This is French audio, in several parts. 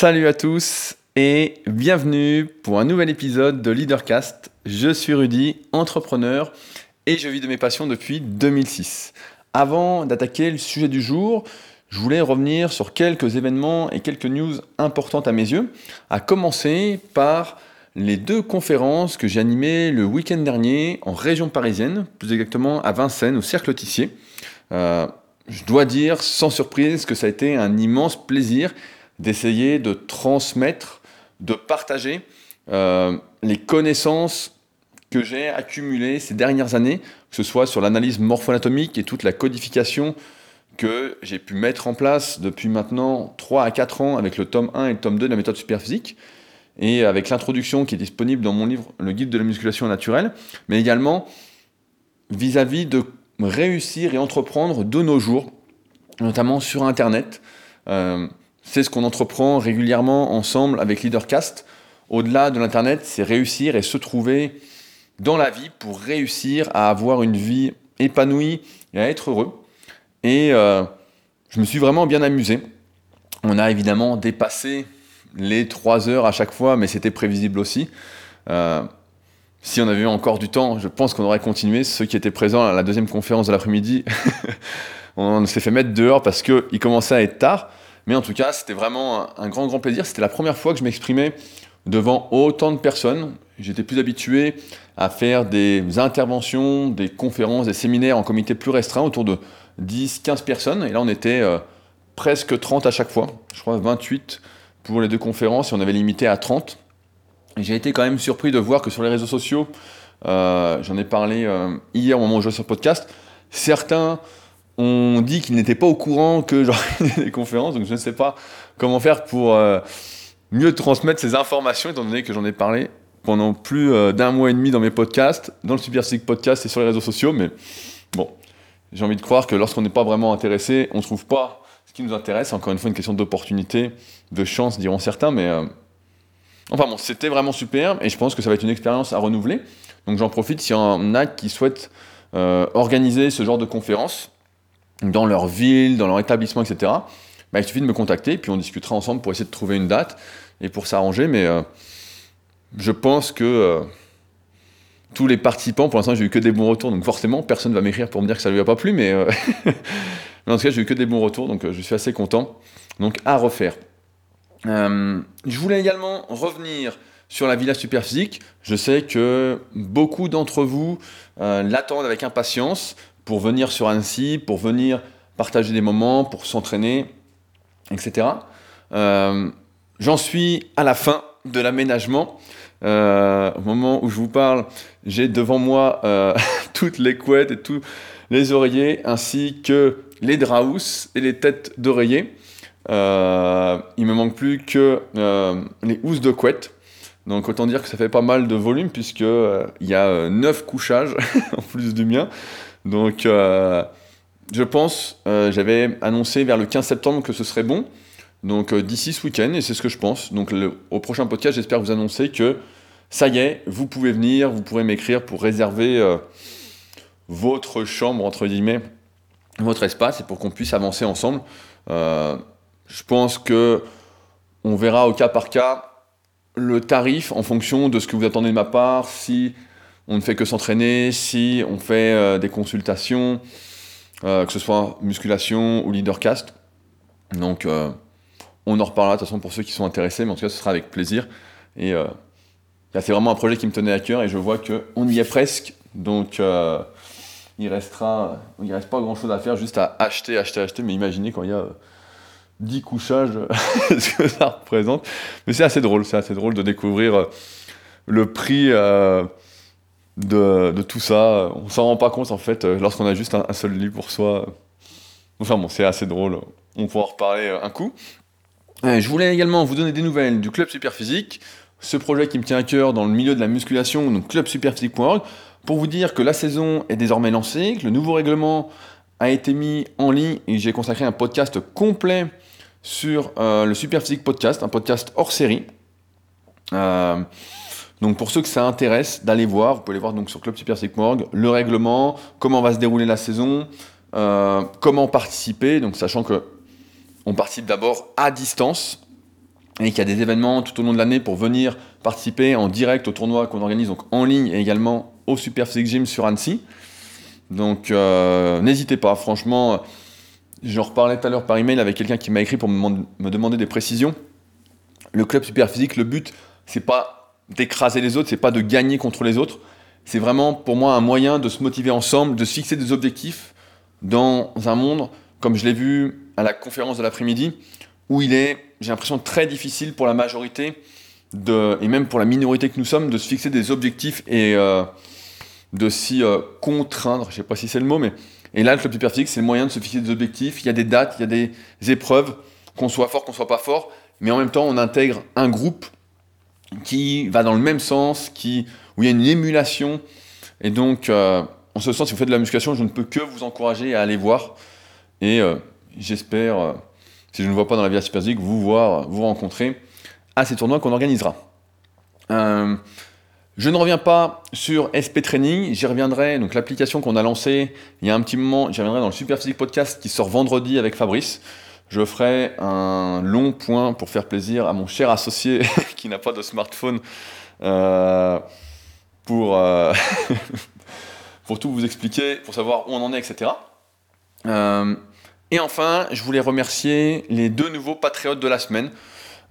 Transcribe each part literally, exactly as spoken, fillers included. Salut à tous et bienvenue pour un nouvel épisode de LeaderCast. Je suis Rudy, entrepreneur et je vis de mes passions depuis deux mille six. Avant d'attaquer le sujet du jour, je voulais revenir sur quelques événements et quelques news importantes à mes yeux, à commencer par les deux conférences que j'ai animées le week-end dernier en région parisienne, plus exactement à Vincennes, au Cercle Tissier. Euh, je dois dire sans surprise que ça a été un immense plaisir d'essayer de transmettre, de partager euh, les connaissances que j'ai accumulées ces dernières années, que ce soit sur l'analyse morpho-anatomique et toute la codification que j'ai pu mettre en place depuis maintenant trois à quatre ans avec le tome un et le tome deux de la méthode SuperPhysique, et avec l'introduction qui est disponible dans mon livre « Le guide de la musculation naturelle », mais également vis-à-vis de réussir et entreprendre de nos jours, notamment sur Internet. Euh, C'est ce qu'on entreprend régulièrement ensemble avec LeaderCast. Au-delà de l'Internet, c'est réussir et se trouver dans la vie pour réussir à avoir une vie épanouie et à être heureux. Et euh, je me suis vraiment bien amusé. On a évidemment dépassé les trois heures à chaque fois, mais c'était prévisible aussi. Euh, si on avait eu encore du temps, je pense qu'on aurait continué. Ceux qui étaient présents à la deuxième conférence de l'après-midi, on s'est fait mettre dehors parce qu'il commençait à être tard. Mais en tout cas, c'était vraiment un grand, grand plaisir. C'était la première fois que je m'exprimais devant autant de personnes. J'étais plus habitué à faire des interventions, des conférences, des séminaires en comité plus restreint, autour de dix à quinze personnes. Et là, on était euh, presque trente à chaque fois. Je crois vingt-huit pour les deux conférences et on avait limité à trente. Et j'ai été quand même surpris de voir que sur les réseaux sociaux, euh, j'en ai parlé euh, hier au moment où je jouais sur le podcast, certains on dit qu'il n'était pas au courant que j'organisais des conférences, donc je ne sais pas comment faire pour euh, mieux transmettre ces informations, étant donné que j'en ai parlé pendant plus euh, d'un mois et demi dans mes podcasts, dans le SuperPhysique Podcast et sur les réseaux sociaux, mais bon, j'ai envie de croire que lorsqu'on n'est pas vraiment intéressé, on ne trouve pas ce qui nous intéresse. C'est encore une fois une question d'opportunité, de chance, diront certains, mais euh... enfin bon, c'était vraiment superbe et je pense que ça va être une expérience à renouveler, donc j'en profite s'il y en a qui souhaitent euh, organiser ce genre de conférences dans leur ville, dans leur établissement, et cetera, bah, il suffit de me contacter, puis on discutera ensemble pour essayer de trouver une date et pour s'arranger. Mais euh, je pense que euh, tous les participants, pour l'instant, j'ai eu que des bons retours, donc forcément, personne ne va m'écrire pour me dire que ça ne lui a pas plu, mais, euh, mais en tout cas, j'ai eu que des bons retours, donc euh, je suis assez content. Donc, à refaire. Euh, je voulais également revenir sur la Villa SuperPhysique. Je sais que beaucoup d'entre vous euh, l'attendent avec impatience, pour venir sur Annecy, pour venir partager des moments, pour s'entraîner, et cetera. Euh, j'en suis à la fin de l'aménagement. Euh, au moment où je vous parle, j'ai devant moi euh, toutes les couettes et tous les oreillers, ainsi que les draps et les têtes d'oreiller. Euh, il ne me manque plus que euh, les housses de couettes. Donc autant dire que ça fait pas mal de volume, puisqu'il euh, y a euh, neuf couchages en plus du mien. Donc, euh, je pense, euh, j'avais annoncé vers le quinze septembre que ce serait bon, donc euh, d'ici ce week-end, et c'est ce que je pense. Donc, le, au prochain podcast, j'espère vous annoncer que ça y est, vous pouvez venir, vous pourrez m'écrire pour réserver euh, votre chambre, entre guillemets, votre espace, et pour qu'on puisse avancer ensemble. Euh, je pense que on verra au cas par cas le tarif en fonction de ce que vous attendez de ma part, si on ne fait que s'entraîner, si on fait euh, des consultations, euh, que ce soit musculation ou LeaderCast. Donc, euh, on en reparlera de toute façon pour ceux qui sont intéressés, mais en tout cas, ce sera avec plaisir. Et euh, là, c'est vraiment un projet qui me tenait à cœur et je vois qu'on y est presque. Donc, euh, il restera, il reste pas grand-chose à faire, juste à acheter, acheter, acheter. Mais imaginez quand il y a euh, dix couchages, ce que ça représente. Mais c'est assez drôle, c'est assez drôle de découvrir euh, le prix... Euh, De, de tout ça, on s'en rend pas compte en fait lorsqu'on a juste un, un seul lit pour soi. Enfin bon, c'est assez drôle, on pourra en reparler un coup. Et je voulais également vous donner des nouvelles du Club Superphysique, ce projet qui me tient à cœur dans le milieu de la musculation, donc club superphysique point org, pour vous dire que la saison est désormais lancée, que le nouveau règlement a été mis en ligne et j'ai consacré un podcast complet sur euh, le Superphysique Podcast, un podcast hors série. Euh, Donc pour ceux que ça intéresse d'aller voir, vous pouvez aller voir donc sur club superphysique point org le règlement, comment va se dérouler la saison, euh, comment participer, donc sachant que on participe d'abord à distance et qu'il y a des événements tout au long de l'année pour venir participer en direct au tournoi qu'on organise donc en ligne et également au SuperPhysique Gym sur Annecy. Donc euh, n'hésitez pas, franchement, j'en reparlais tout à l'heure par email avec quelqu'un qui m'a écrit pour me demander des précisions. Le Club Superphysique, le but, c'est pas d'écraser les autres, c'est pas de gagner contre les autres, c'est vraiment pour moi un moyen de se motiver ensemble, de se fixer des objectifs dans un monde, comme je l'ai vu à la conférence de l'après-midi, où il est, j'ai l'impression, très difficile pour la majorité de, et même pour la minorité que nous sommes, de se fixer des objectifs et euh, de s'y euh, contraindre, je ne sais pas si c'est le mot, mais et là, le Club Superphysique, c'est le moyen de se fixer des objectifs, il y a des dates, il y a des épreuves, qu'on soit fort, qu'on soit pas fort, mais en même temps, on intègre un groupe qui va dans le même sens, qui, où il y a une émulation, et donc, euh, en ce sens, si vous faites de la musculation, je ne peux que vous encourager à aller voir, et euh, j'espère, euh, si je ne vois pas dans la Villa SuperPhysique, vous voir, vous rencontrer à ces tournois qu'on organisera. Euh, Je ne reviens pas sur S P Training, j'y reviendrai, donc l'application qu'on a lancée il y a un petit moment, j'y reviendrai dans le SuperPhysique Podcast qui sort vendredi avec Fabrice. Je ferai un long point pour faire plaisir à mon cher associé qui n'a pas de smartphone euh, pour, euh, pour tout vous expliquer, pour savoir où on en est, et cetera. Euh, et enfin, je voulais remercier les deux nouveaux patriotes de la semaine.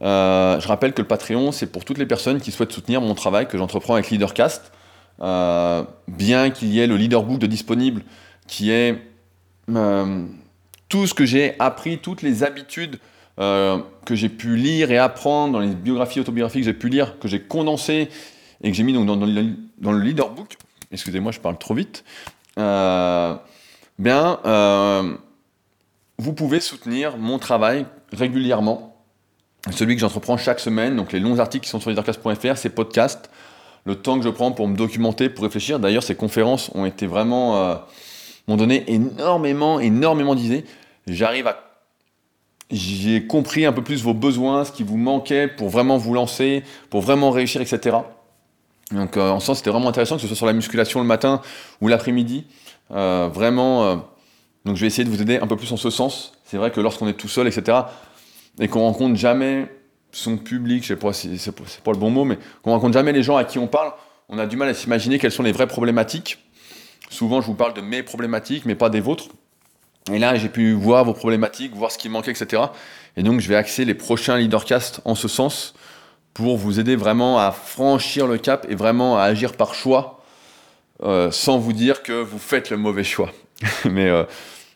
Euh, je rappelle que le Patreon, c'est pour toutes les personnes qui souhaitent soutenir mon travail que j'entreprends avec LeaderCast. Euh, bien qu'il y ait le LeaderBook de disponible, qui est euh, tout ce que j'ai appris, toutes les habitudes euh, que j'ai pu lire et apprendre dans les biographies autobiographiques que j'ai pu lire, que j'ai condensées et que j'ai mis donc, dans, dans, dans le LeaderBook. Excusez-moi, je parle trop vite. Euh, bien, euh, vous pouvez soutenir mon travail régulièrement. Celui que j'entreprends chaque semaine, donc les longs articles qui sont sur leaderclass point f r, ces podcasts, le temps que je prends pour me documenter, pour réfléchir. D'ailleurs, ces conférences ont été vraiment, euh, m'ont donné énormément, énormément d'idées. J'arrive à, j'ai compris un peu plus vos besoins, ce qui vous manquait pour vraiment vous lancer, pour vraiment réussir, et cetera. Donc, euh, en ce sens, c'était vraiment intéressant que ce soit sur la musculation le matin ou l'après-midi. Euh, vraiment, euh, donc je vais essayer de vous aider un peu plus en ce sens. C'est vrai que lorsqu'on est tout seul, et cetera, et qu'on rencontre jamais son public, je sais pas si c'est pas le bon mot, mais qu'on rencontre jamais les gens à qui on parle, on a du mal à s'imaginer quelles sont les vraies problématiques. Souvent, je vous parle de mes problématiques, mais pas des vôtres. Et là, j'ai pu voir vos problématiques, voir ce qui manquait, et cetera. Et donc, je vais axer les prochains LeaderCast en ce sens pour vous aider vraiment à franchir le cap et vraiment à agir par choix, euh, sans vous dire que vous faites le mauvais choix. mais euh,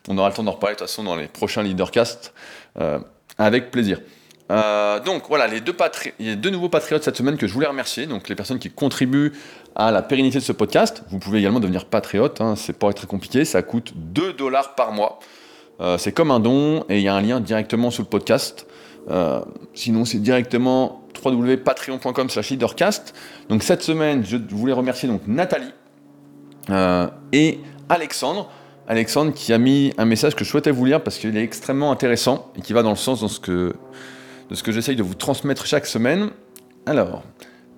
on aura le temps d'en reparler de toute façon dans les prochains LeaderCast. Euh, Avec plaisir. Euh, donc voilà, les deux, patri- les deux nouveaux patriotes cette semaine que je voulais remercier, donc les personnes qui contribuent à la pérennité de ce podcast. Vous pouvez également devenir patriote, hein, c'est pas très compliqué, ça coûte deux dollars par mois. Euh, c'est comme un don et il y a un lien directement sous le podcast. Euh, sinon, c'est directement w w w point patreon point com slash leadercast. Donc cette semaine, je voulais remercier donc Nathalie euh, et Alexandre. Alexandre qui a mis un message que je souhaitais vous lire parce qu'il est extrêmement intéressant et qui va dans le sens dans ce que, de ce que j'essaye de vous transmettre chaque semaine. Alors,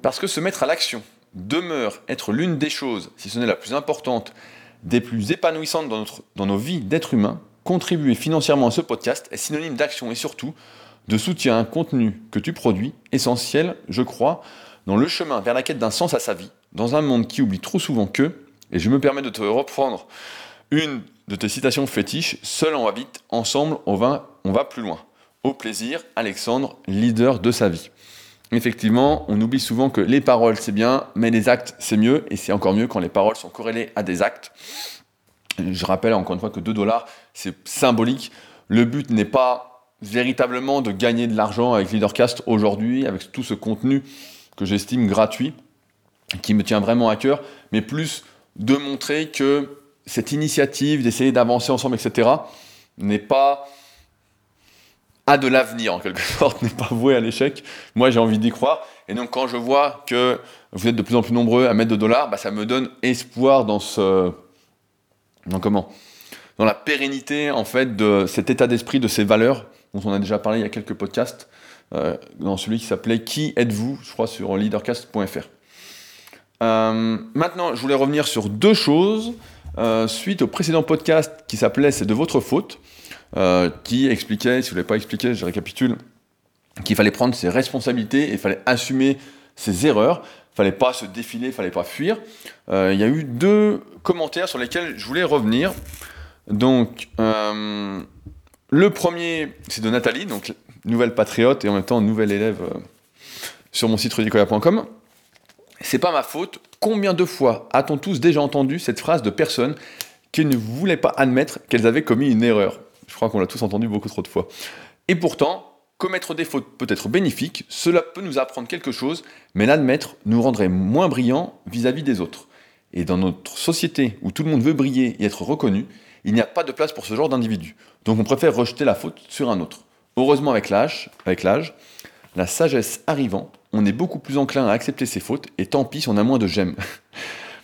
parce que se mettre à l'action demeure être l'une des choses, si ce n'est la plus importante, des plus épanouissantes dans, notre, dans nos vies d'êtres humains, contribuer financièrement à ce podcast est synonyme d'action et surtout de soutien à un contenu que tu produis, essentiel, je crois, dans le chemin vers la quête d'un sens à sa vie, dans un monde qui oublie trop souvent que, et je me permets de te reprendre une de tes citations fétiches, « Seul on va vite, ensemble on va, on va plus loin. Au plaisir, Alexandre, leader de sa vie. » Effectivement, on oublie souvent que les paroles c'est bien, mais les actes c'est mieux, et c'est encore mieux quand les paroles sont corrélées à des actes. Je rappelle encore une fois que deux dollars, c'est symbolique. Le but n'est pas véritablement de gagner de l'argent avec LeaderCast aujourd'hui, avec tout ce contenu que j'estime gratuit, qui me tient vraiment à cœur, mais plus de montrer que cette initiative d'essayer d'avancer ensemble, et cetera, n'est pas à de l'avenir, en quelque sorte, n'est pas vouée à l'échec. Moi, j'ai envie d'y croire. Et donc, quand je vois que vous êtes de plus en plus nombreux à mettre de dollars, bah, ça me donne espoir dans ce... Dans comment ? Dans la pérennité, en fait, de cet état d'esprit, de ces valeurs, dont on a déjà parlé il y a quelques podcasts, euh, dans celui qui s'appelait « Qui êtes-vous ?», je crois, sur leadercast point f r. Euh, maintenant, je voulais revenir sur deux choses. Euh, suite au précédent podcast qui s'appelait « C'est de votre faute », euh, qui expliquait, si vous ne l'avez pas expliqué, je récapitule, qu'il fallait prendre ses responsabilités, il fallait assumer ses erreurs, il fallait pas se défiler, il fallait pas fuir. Euh, il y a eu deux commentaires sur lesquels je voulais revenir. Donc, euh, le premier, c'est de Nathalie, donc nouvelle patriote et en même temps nouvelle élève euh, sur mon site redicola point com. C'est pas ma faute. Combien de fois a-t-on tous déjà entendu cette phrase de personnes qui ne voulaient pas admettre qu'elles avaient commis une erreur? Je crois qu'on l'a tous entendu beaucoup trop de fois. Et pourtant, commettre des fautes peut être bénéfique, cela peut nous apprendre quelque chose, mais l'admettre nous rendrait moins brillants vis-à-vis des autres. Et dans notre société où tout le monde veut briller et être reconnu, il n'y a pas de place pour ce genre d'individu. Donc on préfère rejeter la faute sur un autre. Heureusement, avec l'âge, avec l'âge, la sagesse arrivant, on est beaucoup plus enclin à accepter ses fautes, et tant pis si on a moins de j'aime.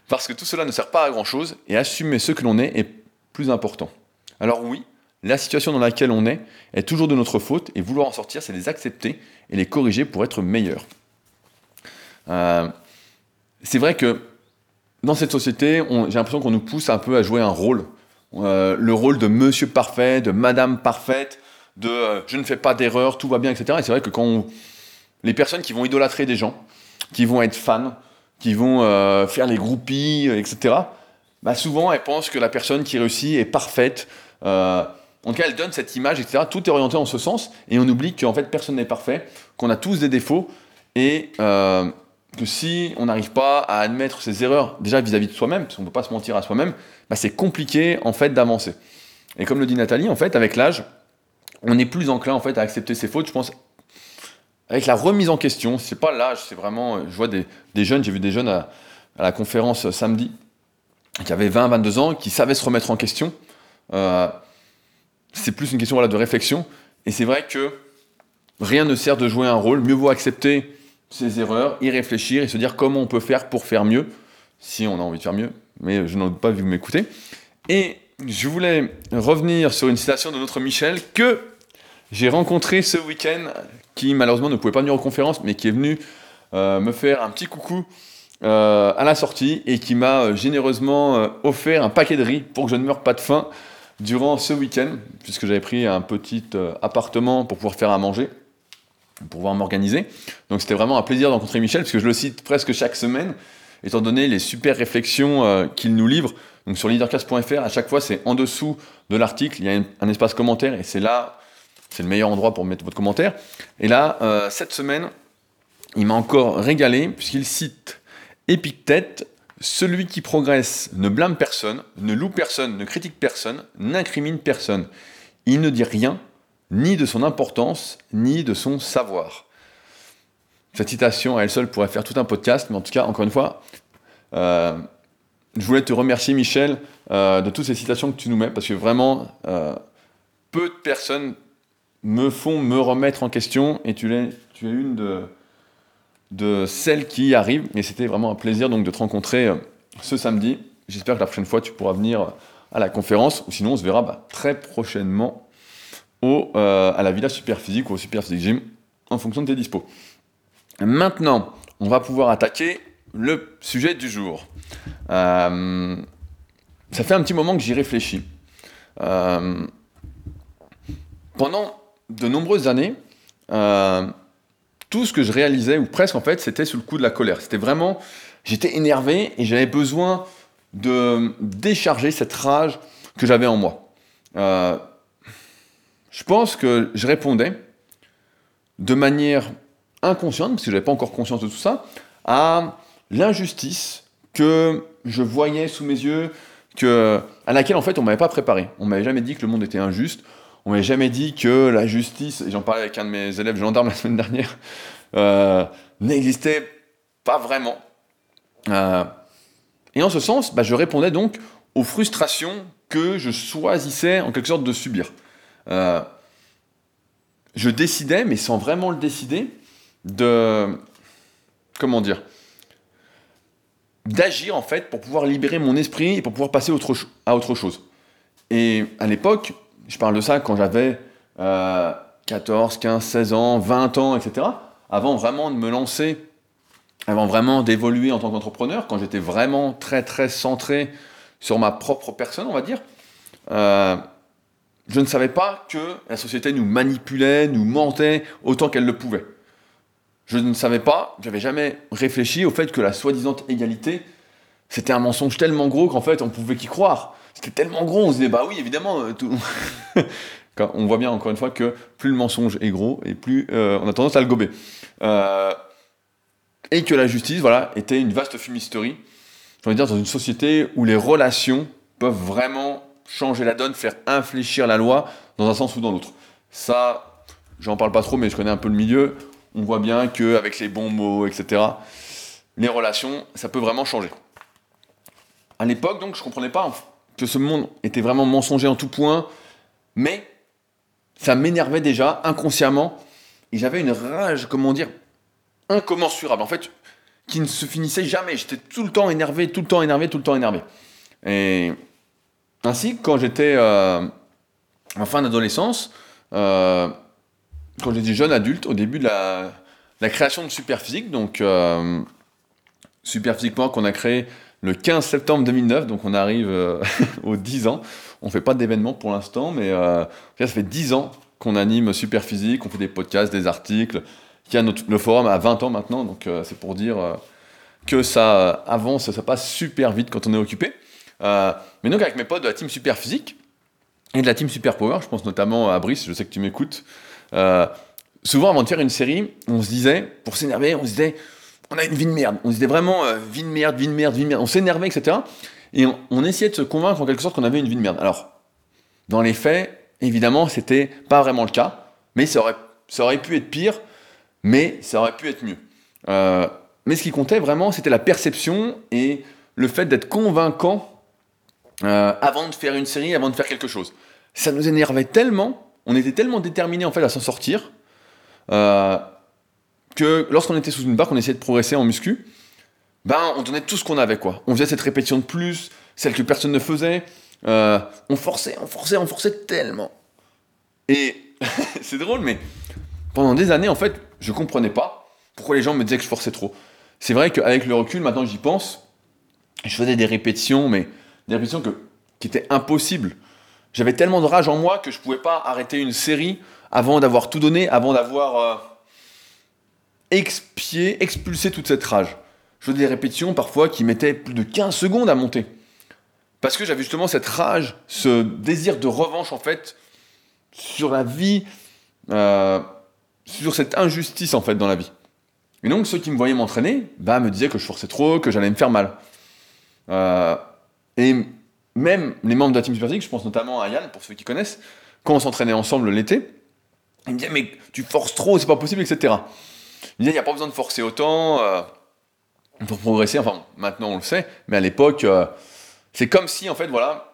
Parce que tout cela ne sert pas à grand-chose, et assumer ce que l'on est est plus important. Alors oui, la situation dans laquelle on est est toujours de notre faute, et vouloir en sortir, c'est les accepter et les corriger pour être meilleur. Euh, c'est vrai que dans cette société, on, j'ai l'impression qu'on nous pousse un peu à jouer un rôle. Euh, le rôle de monsieur parfait, de madame parfaite, de euh, je ne fais pas d'erreur, tout va bien, et cetera. Et c'est vrai que quand on, les personnes qui vont idolâtrer des gens, qui vont être fans, qui vont euh, faire les groupies, et cetera, bah souvent elles pensent que la personne qui réussit est parfaite. Euh, En tout cas, elle donne cette image, et cetera. Tout est orienté en ce sens, et on oublie qu'en fait, personne n'est parfait, qu'on a tous des défauts, et euh, que si on n'arrive pas à admettre ses erreurs, déjà vis-à-vis de soi-même, parce qu'on ne peut pas se mentir à soi-même, bah, c'est compliqué, en fait, d'avancer. Et comme le dit Nathalie, en fait, avec l'âge, on est plus enclin, en fait, à accepter ses fautes, je pense, avec la remise en question. C'est pas l'âge, c'est vraiment... Je vois des, des jeunes, j'ai vu des jeunes à, à la conférence samedi, qui avaient vingt, vingt-deux ans, qui savaient se remettre en question. Euh... C'est plus une question voilà, de réflexion. Et c'est vrai que rien ne sert de jouer un rôle. Mieux vaut accepter ses erreurs, y réfléchir et se dire comment on peut faire pour faire mieux, si on a envie de faire mieux. Mais je n'en doute pas vu que vous m'écoutez. Et je voulais revenir sur une citation de notre Michel que j'ai rencontré ce week-end, qui malheureusement ne pouvait pas venir aux conférences, mais qui est venu euh, me faire un petit coucou euh, à la sortie et qui m'a généreusement euh, offert un paquet de riz pour que je ne meure pas de faim. Durant ce week-end, puisque j'avais pris un petit euh, appartement pour pouvoir faire à manger, pour pouvoir m'organiser. Donc c'était vraiment un plaisir de rencontrer Michel, puisque je le cite presque chaque semaine, étant donné les super réflexions euh, qu'il nous livre. Donc sur leaderclass point f r, à chaque fois, c'est en dessous de l'article, il y a une, un espace commentaire, et c'est là, c'est le meilleur endroit pour mettre votre commentaire. Et là, euh, cette semaine, il m'a encore régalé, puisqu'il cite Épictète, celui qui progresse ne blâme personne, ne loue personne, ne critique personne, n'incrimine personne. Il ne dit rien, ni de son importance, ni de son savoir. Cette citation à elle seule pourrait faire tout un podcast, mais en tout cas, encore une fois, euh, je voulais te remercier, Michel, euh, de toutes ces citations que tu nous mets, parce que vraiment, euh, peu de personnes me font me remettre en question, et tu, l'es, tu es une de... de celles qui arrivent, et c'était vraiment un plaisir donc de te rencontrer euh, ce samedi. J'espère que la prochaine fois tu pourras venir euh, à la conférence, ou sinon on se verra bah, très prochainement au, euh, à la Villa SuperPhysique ou au SuperPhysique Gym, en fonction de tes dispos. Maintenant, on va pouvoir attaquer le sujet du jour. Euh, ça fait un petit moment que j'y réfléchis. Euh, pendant de nombreuses années, euh, tout ce que je réalisais, ou presque en fait, c'était sous le coup de la colère. C'était vraiment, j'étais énervé et j'avais besoin de décharger cette rage que j'avais en moi. Euh, je pense que je répondais de manière inconsciente, parce que je n'avais pas encore conscience de tout ça, à l'injustice que je voyais sous mes yeux, que, à laquelle en fait on ne m'avait pas préparé. On ne m'avait jamais dit que le monde était injuste. On m'avait jamais dit que la justice, et j'en parlais avec un de mes élèves gendarmes la semaine dernière, euh, n'existait pas vraiment. Euh, et en ce sens, bah, je répondais donc aux frustrations que je choisissais en quelque sorte de subir. Euh, je décidais, mais sans vraiment le décider, de... Comment dire ? D'agir en fait pour pouvoir libérer mon esprit et pour pouvoir passer autre cho- à autre chose. Et à l'époque... Je parle de ça quand j'avais euh, quatorze, quinze, seize ans, vingt ans, et cetera. Avant vraiment de me lancer, avant vraiment d'évoluer en tant qu'entrepreneur, quand j'étais vraiment très, très centré sur ma propre personne, on va dire, euh, je ne savais pas que la société nous manipulait, nous mentait autant qu'elle le pouvait. Je ne savais pas, j'avais jamais réfléchi au fait que la soi-disant égalité, c'était un mensonge tellement gros qu'en fait on pouvait qu'y croire. C'était tellement gros, on se disait bah oui évidemment. Tout... Quand on voit bien encore une fois que plus le mensonge est gros et plus euh, on a tendance à le gober. Euh... Et que la justice, voilà, était une vaste fumisterie. J'ai envie de dire dans une société où les relations peuvent vraiment changer la donne, faire infléchir la loi dans un sens ou dans l'autre. Ça, j'en parle pas trop, mais je connais un peu le milieu. On voit bien qu'avec les bons mots, et cetera, les relations, ça peut vraiment changer. À l'époque, donc, je comprenais pas que ce monde était vraiment mensonger en tout point, mais ça m'énervait déjà inconsciemment et j'avais une rage, comment dire, incommensurable, en fait, qui ne se finissait jamais. J'étais tout le temps énervé, tout le temps énervé, tout le temps énervé. Et ainsi, quand j'étais euh, en fin d'adolescence, euh, quand j'étais jeune adulte, au début de la, de la création de SuperPhysique, donc euh, SuperPhysique qu'on a créé le quinze septembre deux mille neuf, donc on arrive euh, aux dix ans. On ne fait pas d'événements pour l'instant, mais euh, ça fait dix ans qu'on anime SuperPhysique, on fait des podcasts, des articles. Il y a notre, le forum à vingt ans maintenant, donc euh, c'est pour dire euh, que ça euh, avance, ça passe super vite quand on est occupé. Euh, mais donc avec mes potes de la team SuperPhysique et de la team SuperPower, je pense notamment à Brice, je sais que tu m'écoutes, Euh, souvent avant de faire une série, on se disait, pour s'énerver, on se disait on a une vie de merde, on se disait vraiment euh, vie de merde, vie de merde, vie de merde, on s'énervait, et cetera. Et on, on essayait de se convaincre en quelque sorte qu'on avait une vie de merde. Alors, dans les faits, évidemment, c'était pas vraiment le cas, mais ça aurait, ça aurait pu être pire, mais ça aurait pu être mieux. Euh, mais ce qui comptait vraiment, c'était la perception et le fait d'être convaincant euh, avant de faire une série, avant de faire quelque chose. Ça nous énervait tellement. On était tellement déterminés en fait à s'en sortir euh, que lorsqu'on était sous une barre, qu'on essayait de progresser en muscu, ben on donnait tout ce qu'on avait quoi. On faisait cette répétition de plus, celle que personne ne faisait. Euh, on forçait, on forçait, on forçait tellement. Et c'est drôle, mais pendant des années en fait, je comprenais pas pourquoi les gens me disaient que je forçais trop. C'est vrai qu'avec le recul, maintenant j'y pense, je faisais des répétitions, mais des répétitions que, qui étaient impossibles. J'avais tellement de rage en moi que je ne pouvais pas arrêter une série avant d'avoir tout donné, avant d'avoir euh, expié, expulsé toute cette rage. Je faisais des répétitions parfois qui mettaient plus de quinze secondes à monter. Parce que j'avais justement cette rage, ce désir de revanche en fait, sur la vie, euh, sur cette injustice en fait dans la vie. Et donc ceux qui me voyaient m'entraîner, bah, me disaient que je forçais trop, que j'allais me faire mal. Euh, et... Même les membres de la team SuperPhysique, je pense notamment à Yann, pour ceux qui connaissent, quand on s'entraînait ensemble l'été, il me disait « mais tu forces trop, c'est pas possible, et cetera » Il me disait « il n'y a pas besoin de forcer autant euh, pour progresser », enfin maintenant on le sait, mais à l'époque, euh, c'est comme si, en fait, voilà,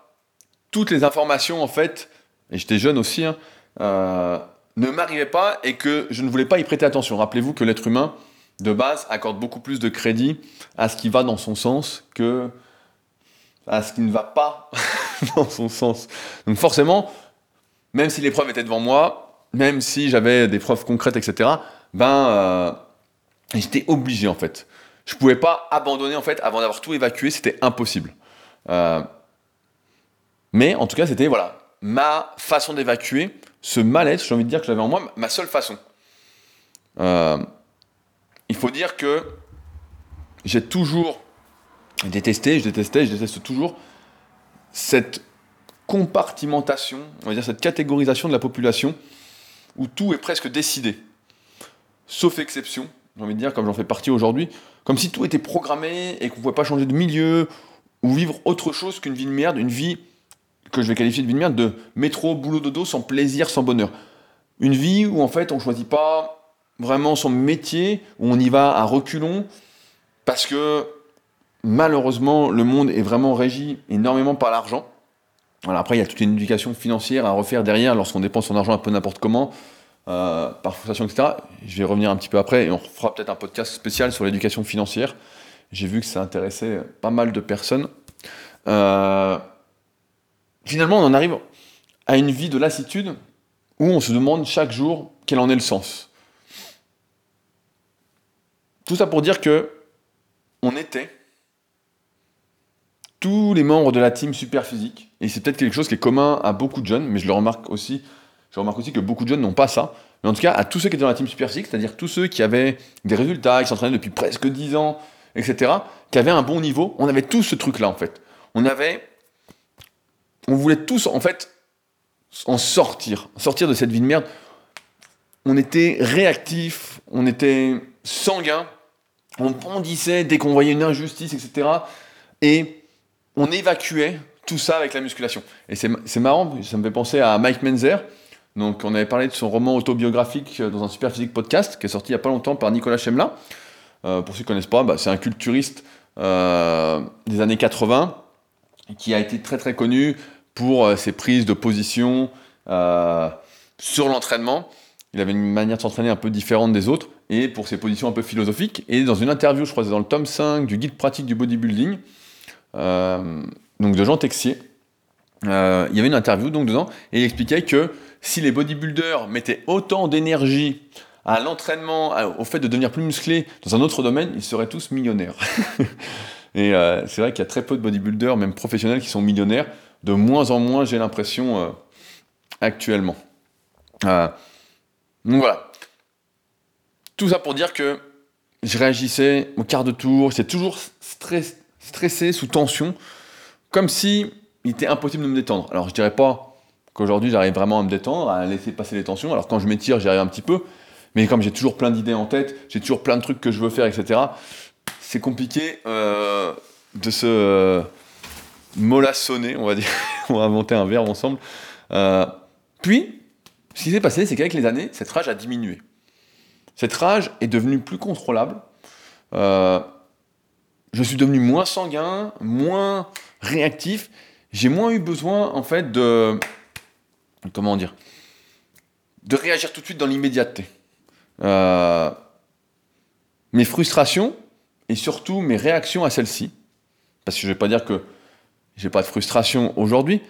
toutes les informations, en fait, et j'étais jeune aussi, hein, euh, ne m'arrivaient pas et que je ne voulais pas y prêter attention. Rappelez-vous que l'être humain, de base, accorde beaucoup plus de crédit à ce qui va dans son sens que... à ce qui ne va pas dans son sens. Donc forcément, même si les preuves étaient devant moi, même si j'avais des preuves concrètes, et cetera, ben, euh, j'étais obligé en fait. Je ne pouvais pas abandonner en fait avant d'avoir tout évacué, c'était impossible. Euh, mais en tout cas, c'était voilà, ma façon d'évacuer ce mal-être, j'ai envie de dire que j'avais en moi, ma seule façon. Euh, il faut dire que j'ai toujours... Je détestais, je détestais, je déteste toujours cette compartimentation, on va dire cette catégorisation de la population où tout est presque décidé, sauf exception, j'ai envie de dire, comme j'en fais partie aujourd'hui, comme si tout était programmé et qu'on ne pouvait pas changer de milieu ou vivre autre chose qu'une vie de merde, une vie que je vais qualifier de vie de merde, de métro, boulot, dodo, sans plaisir, sans bonheur. Une vie où en fait on ne choisit pas vraiment son métier, où on y va à reculons parce que malheureusement, le monde est vraiment régi énormément par l'argent. Alors après, il y a toute une éducation financière à refaire derrière lorsqu'on dépense son argent un peu n'importe comment, euh, par frustration, et cetera. Je vais revenir un petit peu après et on fera peut-être un podcast spécial sur l'éducation financière. J'ai vu que ça intéressait pas mal de personnes. Euh, finalement, on en arrive à une vie de lassitude où on se demande chaque jour quel en est le sens. Tout ça pour dire que on était tous les membres de la team SuperPhysique. Et c'est peut-être quelque chose qui est commun à beaucoup de jeunes, mais je le remarque aussi, je remarque aussi que beaucoup de jeunes n'ont pas ça. Mais en tout cas, à tous ceux qui étaient dans la team SuperPhysique, c'est-à-dire tous ceux qui avaient des résultats, qui s'entraînaient depuis presque dix ans, et cetera, qui avaient un bon niveau, on avait tous ce truc-là, en fait. On avait... On voulait tous, en fait, en sortir, sortir de cette vie de merde. On était réactifs, on était sanguins, on bondissait dès qu'on voyait une injustice, et cetera. Et on évacuait tout ça avec la musculation. Et c'est, c'est marrant, ça me fait penser à Mike Mentzer. Donc, on avait parlé de son roman autobiographique dans un SuperPhysique Podcast qui est sorti il n'y a pas longtemps par Nicolas Chemla. Euh, pour ceux qui ne connaissent pas, bah, c'est un culturiste euh, des années quatre-vingts qui a été très très connu pour euh, ses prises de position euh, sur l'entraînement. Il avait une manière de s'entraîner un peu différente des autres et pour ses positions un peu philosophiques. Et dans une interview, je crois que c'est dans le tome cinq du guide pratique du bodybuilding, euh, donc de Jean Texier, euh, il y avait une interview donc dedans et il expliquait que si les bodybuilders mettaient autant d'énergie à l'entraînement, au fait de devenir plus musclé dans un autre domaine, ils seraient tous millionnaires. Et euh, c'est vrai qu'il y a très peu de bodybuilders, même professionnels, qui sont millionnaires. De moins en moins, j'ai l'impression, euh, actuellement. Euh, donc voilà. Tout ça pour dire que je réagissais au quart de tour, j'étais toujours stress, stressé, sous tension, comme si il était impossible de me détendre. Alors je dirais pas qu'aujourd'hui j'arrive vraiment à me détendre, à laisser passer les tensions. Alors quand je m'étire, j'y arrive un petit peu. Mais comme j'ai toujours plein d'idées en tête, j'ai toujours plein de trucs que je veux faire, et cetera, c'est compliqué euh, de se euh, mollassonner, on va dire. On va inventer un verbe ensemble. Euh, puis, ce qui s'est passé, c'est qu'avec les années, cette rage a diminué. Cette rage est devenue plus contrôlable. Euh, je suis devenu moins sanguin, moins réactif. J'ai moins eu besoin, en fait, de... Comment dire ? De réagir tout de suite dans l'immédiateté. Euh, mes frustrations et surtout mes réactions à celles-ci, parce que je ne vais pas dire que j'ai pas de frustration aujourd'hui,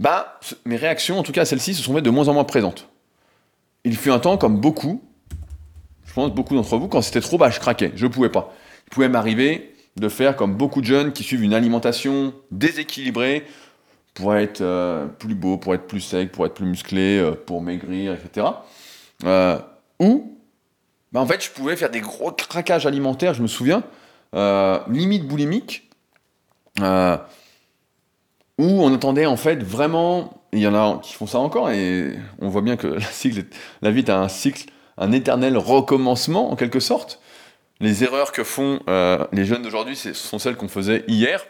bah, mes réactions en tout cas à celles-ci se sont faites de moins en moins présentes. Il fut un temps, comme beaucoup, je pense beaucoup d'entre vous, quand c'était trop, bah, je craquais, je ne pouvais pas. Il pouvait m'arriver de faire comme beaucoup de jeunes qui suivent une alimentation déséquilibrée pour être euh, plus beau, pour être plus sec, pour être plus musclé, euh, pour maigrir, et cetera. Euh, ou Bah en fait, je pouvais faire des gros craquages alimentaires, je me souviens, euh, limite boulimique, euh, où on attendait en fait vraiment, il y en a qui font ça encore, et on voit bien que la, cycle est, la vie est un cycle, un éternel recommencement en quelque sorte. Les erreurs que font euh, les jeunes d'aujourd'hui, ce sont celles qu'on faisait hier,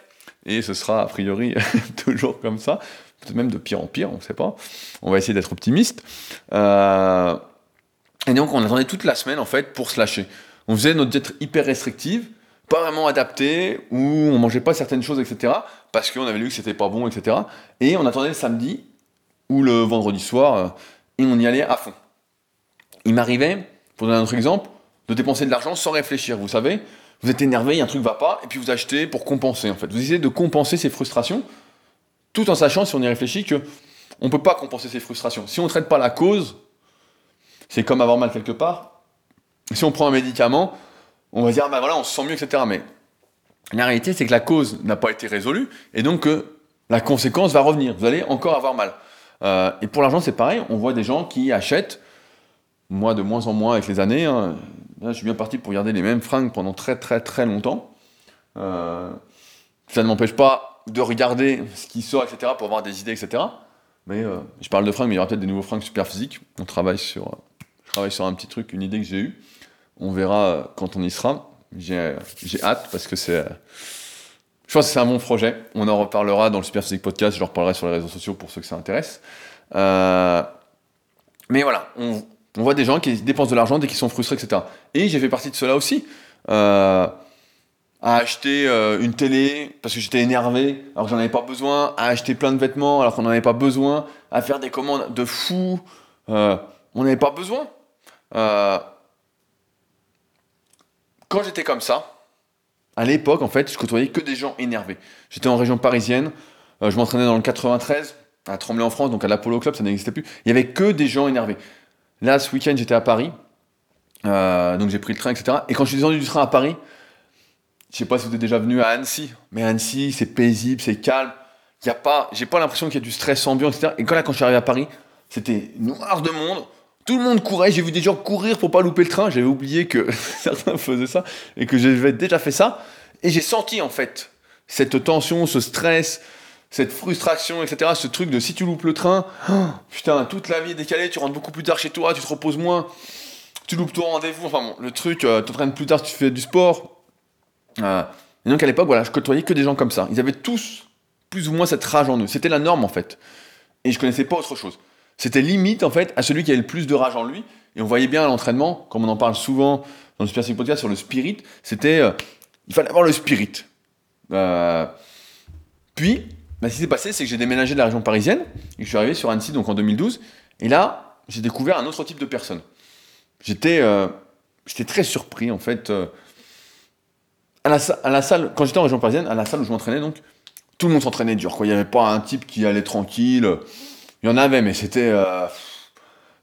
et ce sera a priori toujours comme ça, peut-être même de pire en pire, on ne sait pas. On va essayer d'être optimiste. Euh... Et donc, on attendait toute la semaine, en fait, pour se lâcher. On faisait notre diète hyper restrictive, pas vraiment adaptée, où on mangeait pas certaines choses, et cetera, parce qu'on avait lu que c'était pas bon, et cetera. Et on attendait le samedi ou le vendredi soir, et on y allait à fond. Il m'arrivait, pour donner un autre exemple, de dépenser de l'argent sans réfléchir, vous savez. Vous êtes énervé, il y a un truc qui va pas, et puis vous achetez pour compenser, en fait. Vous essayez de compenser ces frustrations, tout en sachant, si on y réfléchit, qu'on peut pas compenser ces frustrations. Si on ne traite pas la cause... C'est comme avoir mal quelque part. Si on prend un médicament, on va dire ah ben voilà, on se sent mieux, et cetera. Mais la réalité, c'est que la cause n'a pas été résolue et donc euh, la conséquence va revenir. Vous allez encore avoir mal. Euh, et pour l'argent, c'est pareil. On voit des gens qui achètent, moi de moins en moins avec les années. Hein, là, je suis bien parti pour garder les mêmes fringues pendant très très très longtemps. Euh, ça ne m'empêche pas de regarder ce qui sort, et cetera. Pour avoir des idées, et cetera. Mais euh, je parle de fringues, mais il y aura peut-être des nouveaux fringues SuperPhysique. On travaille sur euh, Je travaille sur un petit truc, une idée que j'ai eue. On verra quand on y sera. J'ai, j'ai hâte parce que c'est... Je pense que c'est un bon projet. On en reparlera dans le SuperPhysique Podcast. Je reparlerai sur les réseaux sociaux pour ceux que ça intéresse. Euh, mais voilà, on, on voit des gens qui dépensent de l'argent dès qu'ils sont frustrés, et cetera. Et j'ai fait partie de cela aussi. Euh, à acheter euh, une télé parce que j'étais énervé alors que j'en avais pas besoin. À acheter plein de vêtements alors qu'on n'en avait pas besoin. À faire des commandes de fou. Euh, on n'avait pas besoin. Euh, quand j'étais comme ça, à l'époque, en fait, je côtoyais que des gens énervés. J'étais en région parisienne, euh, je m'entraînais dans le quatre-vingt-treize, à Tremblay en France, donc à l'Apollo Club, ça n'existait plus. Il n'y avait que des gens énervés. Là, ce week-end, j'étais à Paris, euh, donc j'ai pris le train, et cetera. Et quand je suis descendu du train à Paris, Je sais pas si vous êtes déjà venu à Annecy, mais Annecy, c'est paisible, c'est calme. Y a pas, j'ai pas l'impression qu'il y a du stress ambiant, et cetera. Et quand là, quand je suis arrivé à Paris, c'était noir de monde. Tout le monde courait. J'ai vu des gens courir pour pas louper le train. J'avais oublié que certains faisaient ça et que j'avais déjà fait ça. Et j'ai senti en fait cette tension, ce stress, cette frustration, et cetera. Ce truc de si tu loupes le train, oh, putain, toute la vie est décalée. Tu rentres beaucoup plus tard chez toi, tu te reposes moins, tu loupes ton rendez-vous. Enfin bon, le truc, euh, t'entraînes plus tard, tu fais du sport. Euh, et donc à l'époque, voilà, je côtoyais que des gens comme ça. Ils avaient tous plus ou moins cette rage en eux. C'était la norme en fait. Et je connaissais pas autre chose. C'était limite en fait à celui qui avait le plus de rage en lui. Et on voyait bien à l'entraînement, comme on en parle souvent dans le SuperPhysique Podcast sur le spirit, c'était euh, il fallait avoir le spirit. Euh, puis, bah, ce qui s'est passé, c'est que j'ai déménagé de la région parisienne et que je suis arrivé sur Annecy donc en deux mille douze. Et là, j'ai découvert un autre type de personne. J'étais, euh, j'étais très surpris en fait. Euh, à, la, à la salle, quand j'étais en région parisienne, à la salle où je m'entraînais donc, tout le monde s'entraînait dur, quoi. Il n'y avait pas un type qui allait tranquille. Il y en avait, mais c'était... Euh,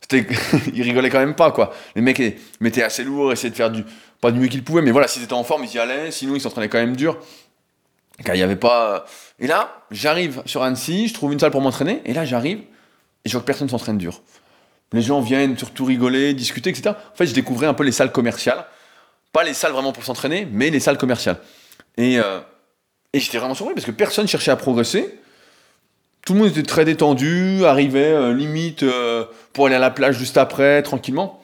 c'était ils rigolaient quand même pas, quoi. Les mecs ils mettaient assez lourd, essayaient de faire du... Pas du mieux qu'ils pouvaient, mais voilà, s'ils étaient en forme, ils y allaient. Sinon, ils s'entraînaient quand même dur. Car il n'y avait pas... Et là, j'arrive sur Annecy, je trouve une salle pour m'entraîner. Et là, j'arrive et je vois que personne s'entraîne dur. Les gens viennent surtout rigoler, discuter, et cetera. En fait, je découvrais un peu les salles commerciales. Pas les salles vraiment pour s'entraîner, mais les salles commerciales. Et... Euh, Et j'étais vraiment surpris parce que personne cherchait à progresser. Tout le monde était très détendu, arrivait euh, limite euh, pour aller à la plage juste après, tranquillement.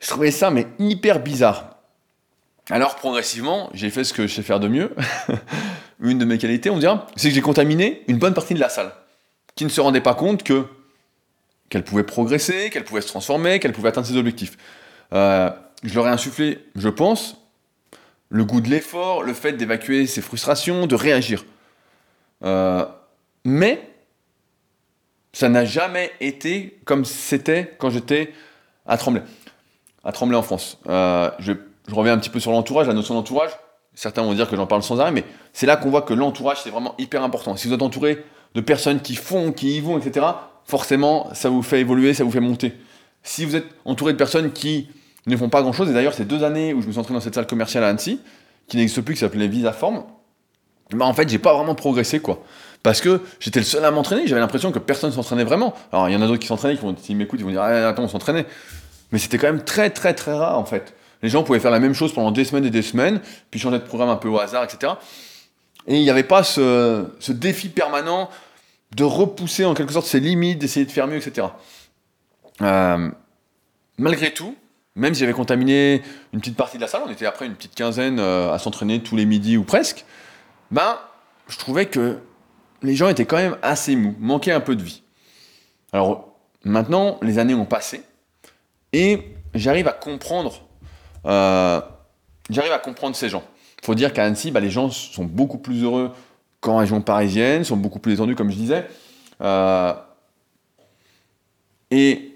Je trouvais ça mais hyper bizarre. Alors progressivement, j'ai fait ce que je sais faire de mieux. Une de mes qualités, on dira, c'est que j'ai contaminé une bonne partie de la salle qui ne se rendait pas compte que, qu'elle pouvait progresser, qu'elle pouvait se transformer, qu'elle pouvait atteindre ses objectifs. Euh, je leur ai insufflé, je pense, le goût de l'effort, le fait d'évacuer ses frustrations, de réagir. Euh, mais ça n'a jamais été comme c'était quand j'étais à Tremblay, à Tremblay en France. Euh, je, je reviens un petit peu sur l'entourage, la notion d'entourage. Certains vont dire que j'en parle sans arrêt, mais c'est là qu'on voit que l'entourage, c'est vraiment hyper important. Si vous êtes entouré de personnes qui font, qui y vont, et cetera, forcément, ça vous fait évoluer, ça vous fait monter. Si vous êtes entouré de personnes qui ne font pas grand-chose. Et d'ailleurs, ces deux années où je me suis entraîné dans cette salle commerciale à Annecy, qui n'existe plus, qui s'appelait Visa Form, bah en fait, j'ai pas vraiment progressé, quoi. Parce que j'étais le seul à m'entraîner. J'avais l'impression que personne s'entraînait vraiment. Alors, il y en a d'autres qui s'entraînaient, qui vont, s'ils m'écoutent, ils vont dire « Ah, attends, on s'entraînait ». Mais c'était quand même très, très, très rare, en fait. Les gens pouvaient faire la même chose pendant des semaines et des semaines, puis changer de programme un peu au hasard, et cetera. Et il n'y avait pas ce, ce défi permanent de repousser, en quelque sorte, ses limites, d'essayer de faire mieux, et cetera. Euh, malgré tout, même si j'avais contaminé une petite partie de la salle, on était après une petite quinzaine à s'entraîner tous les midis ou presque, ben, je trouvais que les gens étaient quand même assez mous, manquaient un peu de vie. Alors maintenant, les années ont passé et j'arrive à comprendre, euh, j'arrive à comprendre ces gens. Il faut dire qu'à Annecy, ben, les gens sont beaucoup plus heureux qu'en région parisienne, sont beaucoup plus détendus, comme je disais. Euh, et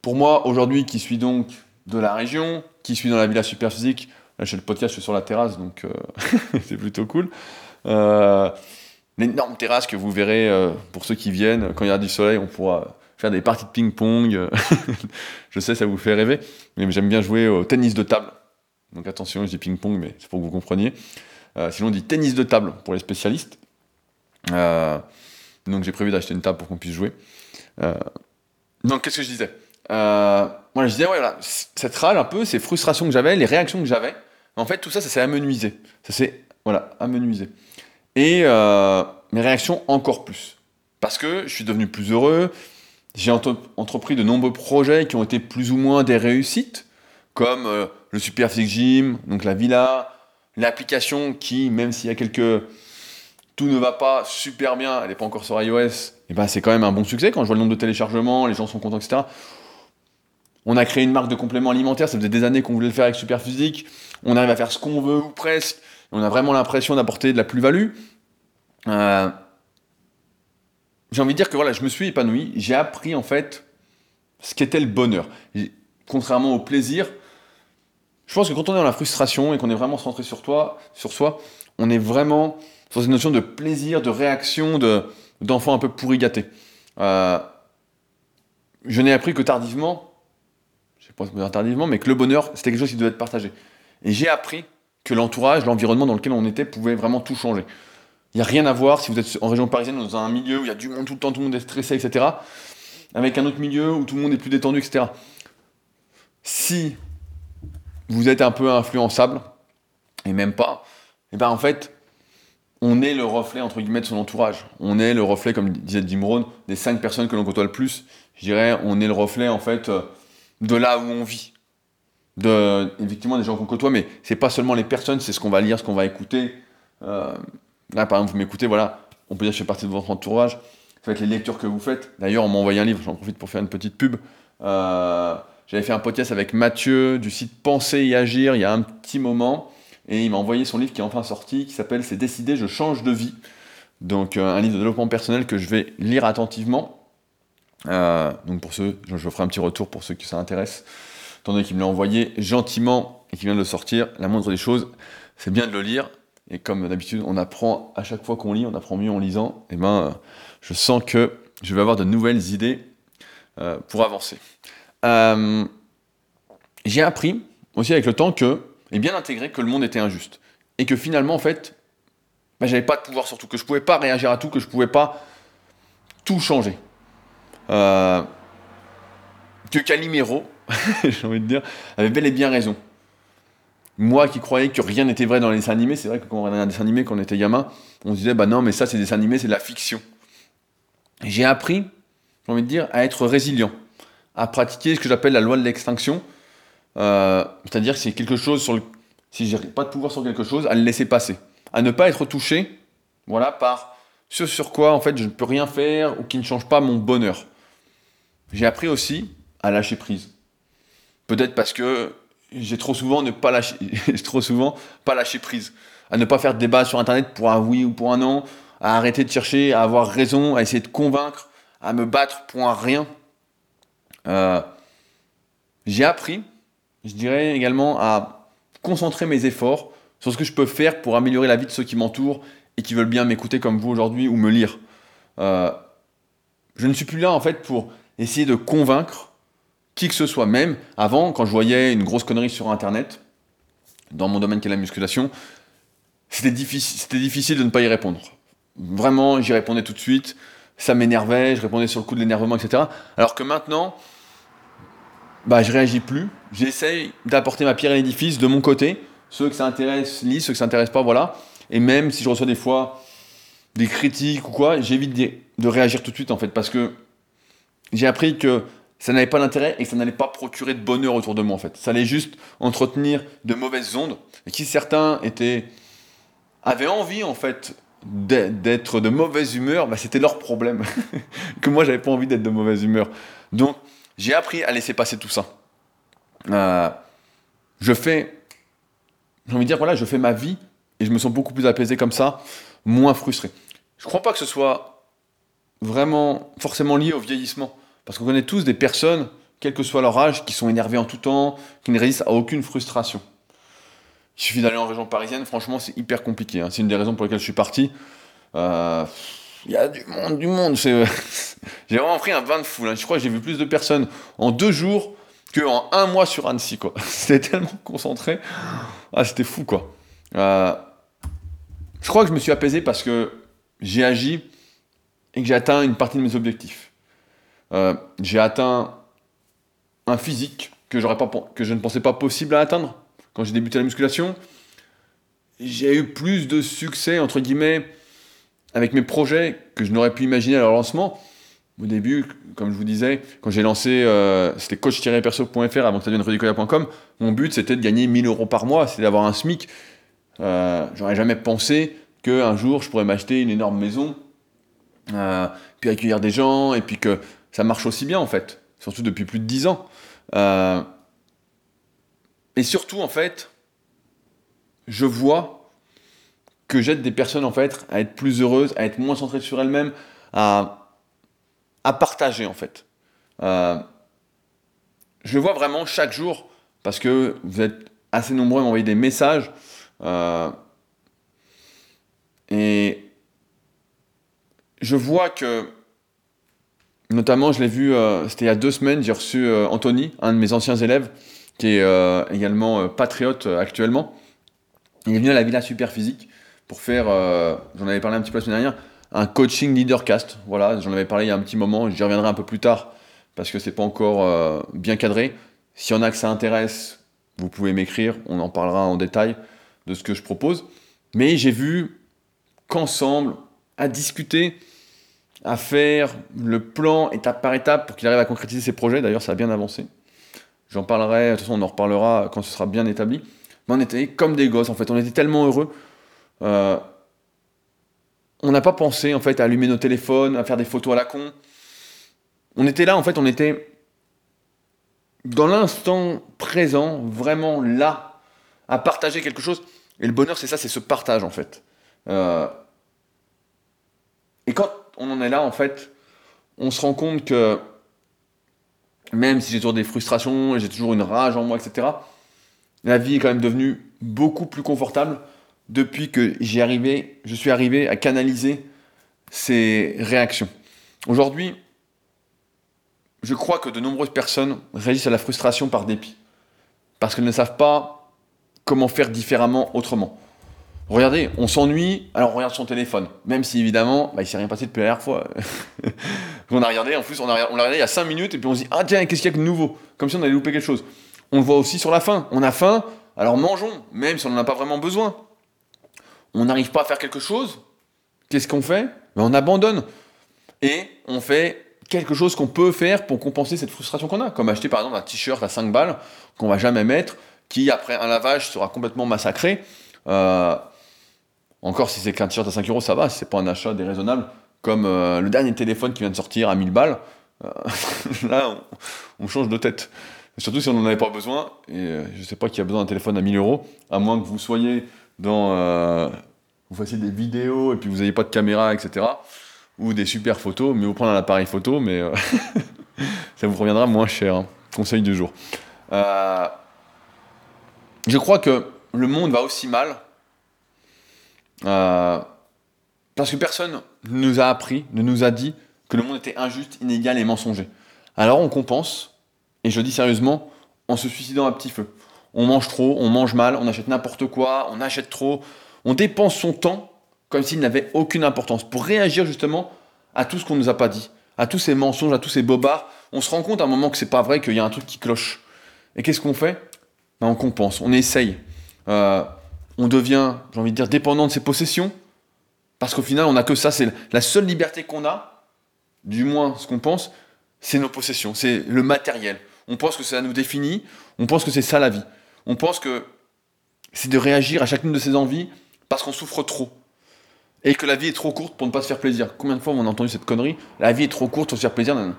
pour moi, aujourd'hui, qui suis donc de la région, qui suis dans la Villa SuperPhysique. Là, je fais le podcast, je suis sur la terrasse, donc euh, c'est plutôt cool. Euh, l'énorme terrasse que vous verrez euh, pour ceux qui viennent. Quand il y a du soleil, on pourra faire des parties de ping-pong. Je sais, ça vous fait rêver, mais j'aime bien jouer au tennis de table. Donc attention, je dis ping-pong, mais c'est pour que vous compreniez. Euh, sinon, on dit tennis de table pour les spécialistes. Euh, donc j'ai prévu d'acheter une table pour qu'on puisse jouer. Euh, donc qu'est-ce que je disais ? Euh, moi je disais ouais voilà, cette rage un peu, ces frustrations que j'avais, les réactions que j'avais, en fait tout ça ça s'est amenuisé, ça s'est voilà amenuisé et euh, mes réactions encore plus parce que je suis devenu plus heureux, j'ai entre- entrepris de nombreux projets qui ont été plus ou moins des réussites comme euh, le SuperPhysique Gym, donc la villa, l'application qui même s'il y a quelques tout ne va pas super bien, elle n'est pas encore sur iOS, et ben c'est quand même un bon succès quand je vois le nombre de téléchargements, les gens sont contents et cetera. On a créé une marque de compléments alimentaires, ça faisait des années qu'on voulait le faire avec SuperPhysique. On arrive à faire ce qu'on veut ou presque. On a vraiment l'impression d'apporter de la plus-value. Euh, j'ai envie de dire que voilà, je me suis épanoui. J'ai appris en fait ce qu'était le bonheur. Et contrairement au plaisir, je pense que quand on est dans la frustration et qu'on est vraiment centré sur toi, sur soi, on est vraiment sur cette notion de plaisir, de réaction, de, d'enfant un peu pourri gâté. Euh, je n'ai appris que tardivement. Je ne sais pas si tardivement, mais que le bonheur, c'était quelque chose qui devait être partagé. Et j'ai appris que l'entourage, l'environnement dans lequel on était pouvait vraiment tout changer. Il n'y a rien à voir si vous êtes en région parisienne, dans un milieu où il y a du monde tout le temps, tout le monde est stressé, et cetera, avec un autre milieu où tout le monde est plus détendu, et cetera. Si vous êtes un peu influençable, et même pas, et ben en fait, on est le reflet, entre guillemets, de son entourage. On est le reflet, comme disait Jim Rohn, des cinq personnes que l'on côtoie le plus. Je dirais, on est le reflet, en fait, de là où on vit. De, effectivement, des gens qu'on côtoie, mais c'est pas seulement les personnes, c'est ce qu'on va lire, ce qu'on va écouter. Euh, là, par exemple, vous m'écoutez, voilà, on peut dire que je fais partie de votre entourage. Ça va être les lectures que vous faites. D'ailleurs, on m'a envoyé un livre, j'en profite pour faire une petite pub. Euh... J'avais fait un podcast avec Mathieu du site Penser et Agir il y a un petit moment et il m'a envoyé son livre qui est enfin sorti qui s'appelle « C'est décidé, je change de vie ». Donc euh, un livre de développement personnel que je vais lire attentivement. Euh, donc pour ceux, je, je ferai un petit retour pour ceux qui ça intéresse. Étant donné qu'il me l'a envoyé gentiment et qu'il vient de le sortir, la moindre des choses, c'est bien de le lire. Et comme d'habitude, on apprend à chaque fois qu'on lit, on apprend mieux en lisant. Et ben, euh, je sens que je vais avoir de nouvelles idées euh, pour avancer. Euh, j'ai appris aussi avec le temps que, et bien intégré, que le monde était injuste. Et que finalement, en fait, bah, j'avais pas de pouvoir sur tout, que je pouvais pas réagir à tout, que je pouvais pas tout changer. Euh, que Calimero, j'ai envie de dire, avait bel et bien raison. Moi qui croyais que rien n'était vrai dans les dessins animés, c'est vrai que quand on regardait un dessin animé, quand on était gamin, on se disait, bah non, mais ça, c'est des dessins animés, c'est de la fiction. Et j'ai appris, j'ai envie de dire, à être résilient, à pratiquer ce que j'appelle la loi de l'extinction, euh, c'est-à-dire que c'est quelque chose sur le... si j'ai pas de pouvoir sur quelque chose, à le laisser passer, à ne pas être touché, voilà, par ce sur quoi en fait je ne peux rien faire ou qui ne change pas mon bonheur. J'ai appris aussi à lâcher prise, peut-être parce que j'ai trop souvent ne pas lâcher, j'ai trop souvent pas lâché prise, à ne pas faire de débat sur internet pour un oui ou pour un non, à arrêter de chercher, à avoir raison, à essayer de convaincre, à me battre pour un rien. Euh, j'ai appris, je dirais également, à concentrer mes efforts sur ce que je peux faire pour améliorer la vie de ceux qui m'entourent et qui veulent bien m'écouter comme vous aujourd'hui ou me lire. Euh, je ne suis plus là en fait pour essayer de convaincre qui que ce soit. Même avant, quand je voyais une grosse connerie sur internet, dans mon domaine qui est la musculation, c'était difficile, c'était difficile de ne pas y répondre. Vraiment, j'y répondais tout de suite. Ça m'énervait, je répondais sur le coup de l'énervement, et cetera. Alors que maintenant, bah, je ne réagis plus. J'essaye d'apporter ma pierre à l'édifice de mon côté. Ceux que ça intéresse lisent, ceux que ça intéresse pas, voilà. Et même si je reçois des fois des critiques ou quoi, j'évite de, de réagir tout de suite en fait. Parce que j'ai appris que ça n'avait pas d'intérêt et que ça n'allait pas procurer de bonheur autour de moi en fait. Ça allait juste entretenir de mauvaises ondes. Et qui certains étaient, avaient envie en fait d'être de mauvaise humeur, bah c'était leur problème. Que moi, j'avais pas envie d'être de mauvaise humeur. Donc, j'ai appris à laisser passer tout ça. Euh, je fais, j'ai envie de dire, voilà, je fais ma vie et je me sens beaucoup plus apaisé comme ça, moins frustré. Je crois pas que ce soit vraiment forcément lié au vieillissement, parce qu'on connaît tous des personnes, quel que soit leur âge, qui sont énervées en tout temps, qui ne résistent à aucune frustration. Il suffit d'aller en région parisienne, franchement, c'est hyper compliqué. Hein. C'est une des raisons pour lesquelles je suis parti. Il euh, y a du monde, du monde. C'est... j'ai vraiment pris un bain de foule. Hein. Je crois que j'ai vu plus de personnes en deux jours qu'en un mois sur Annecy. Quoi. C'était tellement concentré. Ah, c'était fou, quoi. Euh, je crois que je me suis apaisé parce que j'ai agi et que j'ai atteint une partie de mes objectifs. Euh, j'ai atteint un physique que, j'aurais pas, que je ne pensais pas possible à atteindre. Quand j'ai débuté la musculation, j'ai eu plus de succès, entre guillemets, avec mes projets que je n'aurais pu imaginer à leur lancement. Au début, comme je vous disais, quand j'ai lancé, euh, c'était coach tiret perso point f r avant que ça devienne redicola point com, mon but, c'était de gagner mille euros par mois, c'était d'avoir un SMIC. Euh, j'aurais jamais pensé qu'un jour, je pourrais m'acheter une énorme maison, euh, puis accueillir des gens, et puis que ça marche aussi bien, en fait. Surtout depuis plus de dix ans. Euh, Et surtout, en fait, je vois que j'aide des personnes, en fait, à être plus heureuses, à être moins centrées sur elles-mêmes, à, à partager, en fait. Euh, je le vois vraiment chaque jour, parce que vous êtes assez nombreux à m'envoyer des messages. Euh, et je vois que, notamment, je l'ai vu, euh, c'était il y a deux semaines, j'ai reçu euh, Anthony, un de mes anciens élèves, qui est euh, également euh, patriote euh, actuellement, Il est venu à la Villa SuperPhysique pour faire, euh, j'en avais parlé un petit peu la semaine dernière, un coaching LeaderCast. Voilà, j'en avais parlé il y a un petit moment, j'y reviendrai un peu plus tard parce que c'est pas encore euh, bien cadré. S'il y en a que ça intéresse, vous pouvez m'écrire, on en parlera en détail de ce que je propose. Mais j'ai vu qu'ensemble, à discuter, à faire le plan étape par étape pour qu'il arrive à concrétiser ses projets. D'ailleurs, ça a bien avancé. J'en parlerai, de toute façon, on en reparlera quand ce sera bien établi. Mais on était comme des gosses, en fait. On était tellement heureux. Euh, on n'a pas pensé, en fait, à allumer nos téléphones, à faire des photos à la con. On était là, en fait, on était dans l'instant présent, vraiment là, à partager quelque chose. Et le bonheur, c'est ça, c'est ce partage, en fait. Euh, et quand on en est là, en fait, on se rend compte que même si j'ai toujours des frustrations et j'ai toujours une rage en moi, et cetera, la vie est quand même devenue beaucoup plus confortable depuis que j'y arrivais, je suis arrivé à canaliser ces réactions. Aujourd'hui, je crois que de nombreuses personnes réagissent à la frustration par dépit, parce qu'elles ne savent pas comment faire différemment autrement. Regardez, on s'ennuie, alors on regarde son téléphone. Même si, évidemment, bah, il ne s'est rien passé depuis la dernière fois. On a regardé, en plus, on, a, on l'a regardé il y a cinq minutes, et puis on se dit « Ah tiens, qu'est-ce qu'il y a de nouveau ?» Comme si on allait louper quelque chose. On le voit aussi sur la faim. On a faim, alors mangeons, même si on n'en a pas vraiment besoin. On n'arrive pas à faire quelque chose. Qu'est-ce qu'on fait ? Ben, on abandonne. Et on fait quelque chose qu'on peut faire pour compenser cette frustration qu'on a. Comme acheter, par exemple, un t-shirt à cinq balles qu'on ne va jamais mettre, qui, après un lavage, sera complètement massacré. Euh... Encore si c'est qu'un t-shirt à cinq euros, ça va, c'est pas un achat déraisonnable, comme euh, le dernier téléphone qui vient de sortir à mille balles. Euh, là, on, on change de tête. Surtout si on n'en avait pas besoin, et euh, je sais pas qu'il y a besoin d'un téléphone à mille euros, à moins que vous soyez dans. Euh, vous fassiez des vidéos et puis vous n'ayez pas de caméra, et cetera. Ou des super photos, mais vous prenez un appareil photo, mais euh, ça vous reviendra moins cher. Hein. Conseil du jour. Euh, je crois que le monde va aussi mal. Euh, parce que personne ne nous a appris, ne nous a dit que le monde était injuste, inégal et mensonger. Alors on compense, et je dis sérieusement, en se suicidant à petit feu. On mange trop, on mange mal, on achète n'importe quoi, on achète trop, on dépense son temps comme s'il n'avait aucune importance, pour réagir justement à tout ce qu'on ne nous a pas dit, à tous ces mensonges, à tous ces bobards. On se rend compte à un moment que c'est pas vrai, qu'il y a un truc qui cloche. Et qu'est-ce qu'on fait ? Ben, on compense, on essaye. Euh, On devient, j'ai envie de dire, dépendant de ses possessions, parce qu'au final, on n'a que ça. C'est la seule liberté qu'on a, du moins ce qu'on pense, c'est nos possessions, c'est le matériel. On pense que ça nous définit, on pense que c'est ça la vie. On pense que c'est de réagir à chacune de ses envies parce qu'on souffre trop. Et que la vie est trop courte pour ne pas se faire plaisir. Combien de fois on a entendu cette connerie ? La vie est trop courte pour se faire plaisir. Non, non.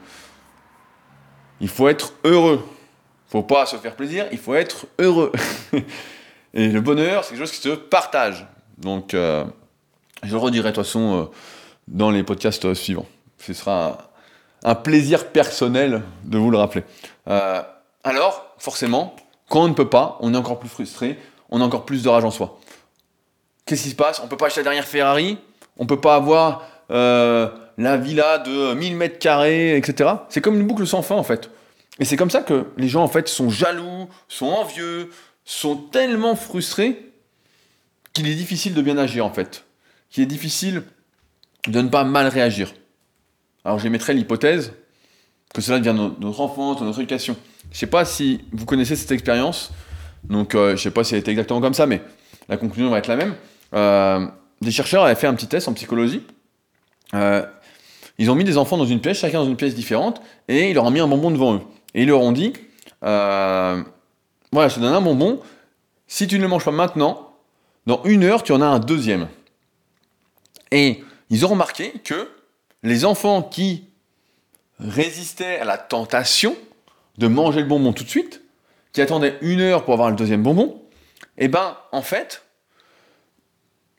Il faut être heureux. Il ne faut pas se faire plaisir, il faut être heureux. Et le bonheur, c'est quelque chose qui se partage. Donc, euh, je le redirai de toute façon euh, dans les podcasts euh, suivants. Ce sera un, un plaisir personnel de vous le rappeler. Euh, alors, forcément, quand on ne peut pas, on est encore plus frustré, on a encore plus de rage en soi. Qu'est-ce qui se passe ? On ne peut pas acheter la dernière Ferrari, on ne peut pas avoir euh, la villa de mille mètres carrés, et cetera. C'est comme une boucle sans fin, en fait. Et c'est comme ça que les gens, en fait, sont jaloux, sont envieux, sont tellement frustrés qu'il est difficile de bien agir, en fait. Qu'il est difficile de ne pas mal réagir. Alors, j'émettrai l'hypothèse que cela vient de notre enfance, de notre éducation. Je ne sais pas si vous connaissez cette expérience, donc euh, je ne sais pas si elle était exactement comme ça, mais la conclusion va être la même. Euh, des chercheurs avaient fait un petit test en psychologie. Euh, ils ont mis des enfants dans une pièce, chacun dans une pièce différente, et ils leur ont mis un bonbon devant eux. Et ils leur ont dit... Euh, Voilà, je te donne un bonbon. Si tu ne le manges pas maintenant, dans une heure, tu en as un deuxième. Et ils ont remarqué que les enfants qui résistaient à la tentation de manger le bonbon tout de suite, qui attendaient une heure pour avoir le deuxième bonbon, eh ben, en fait,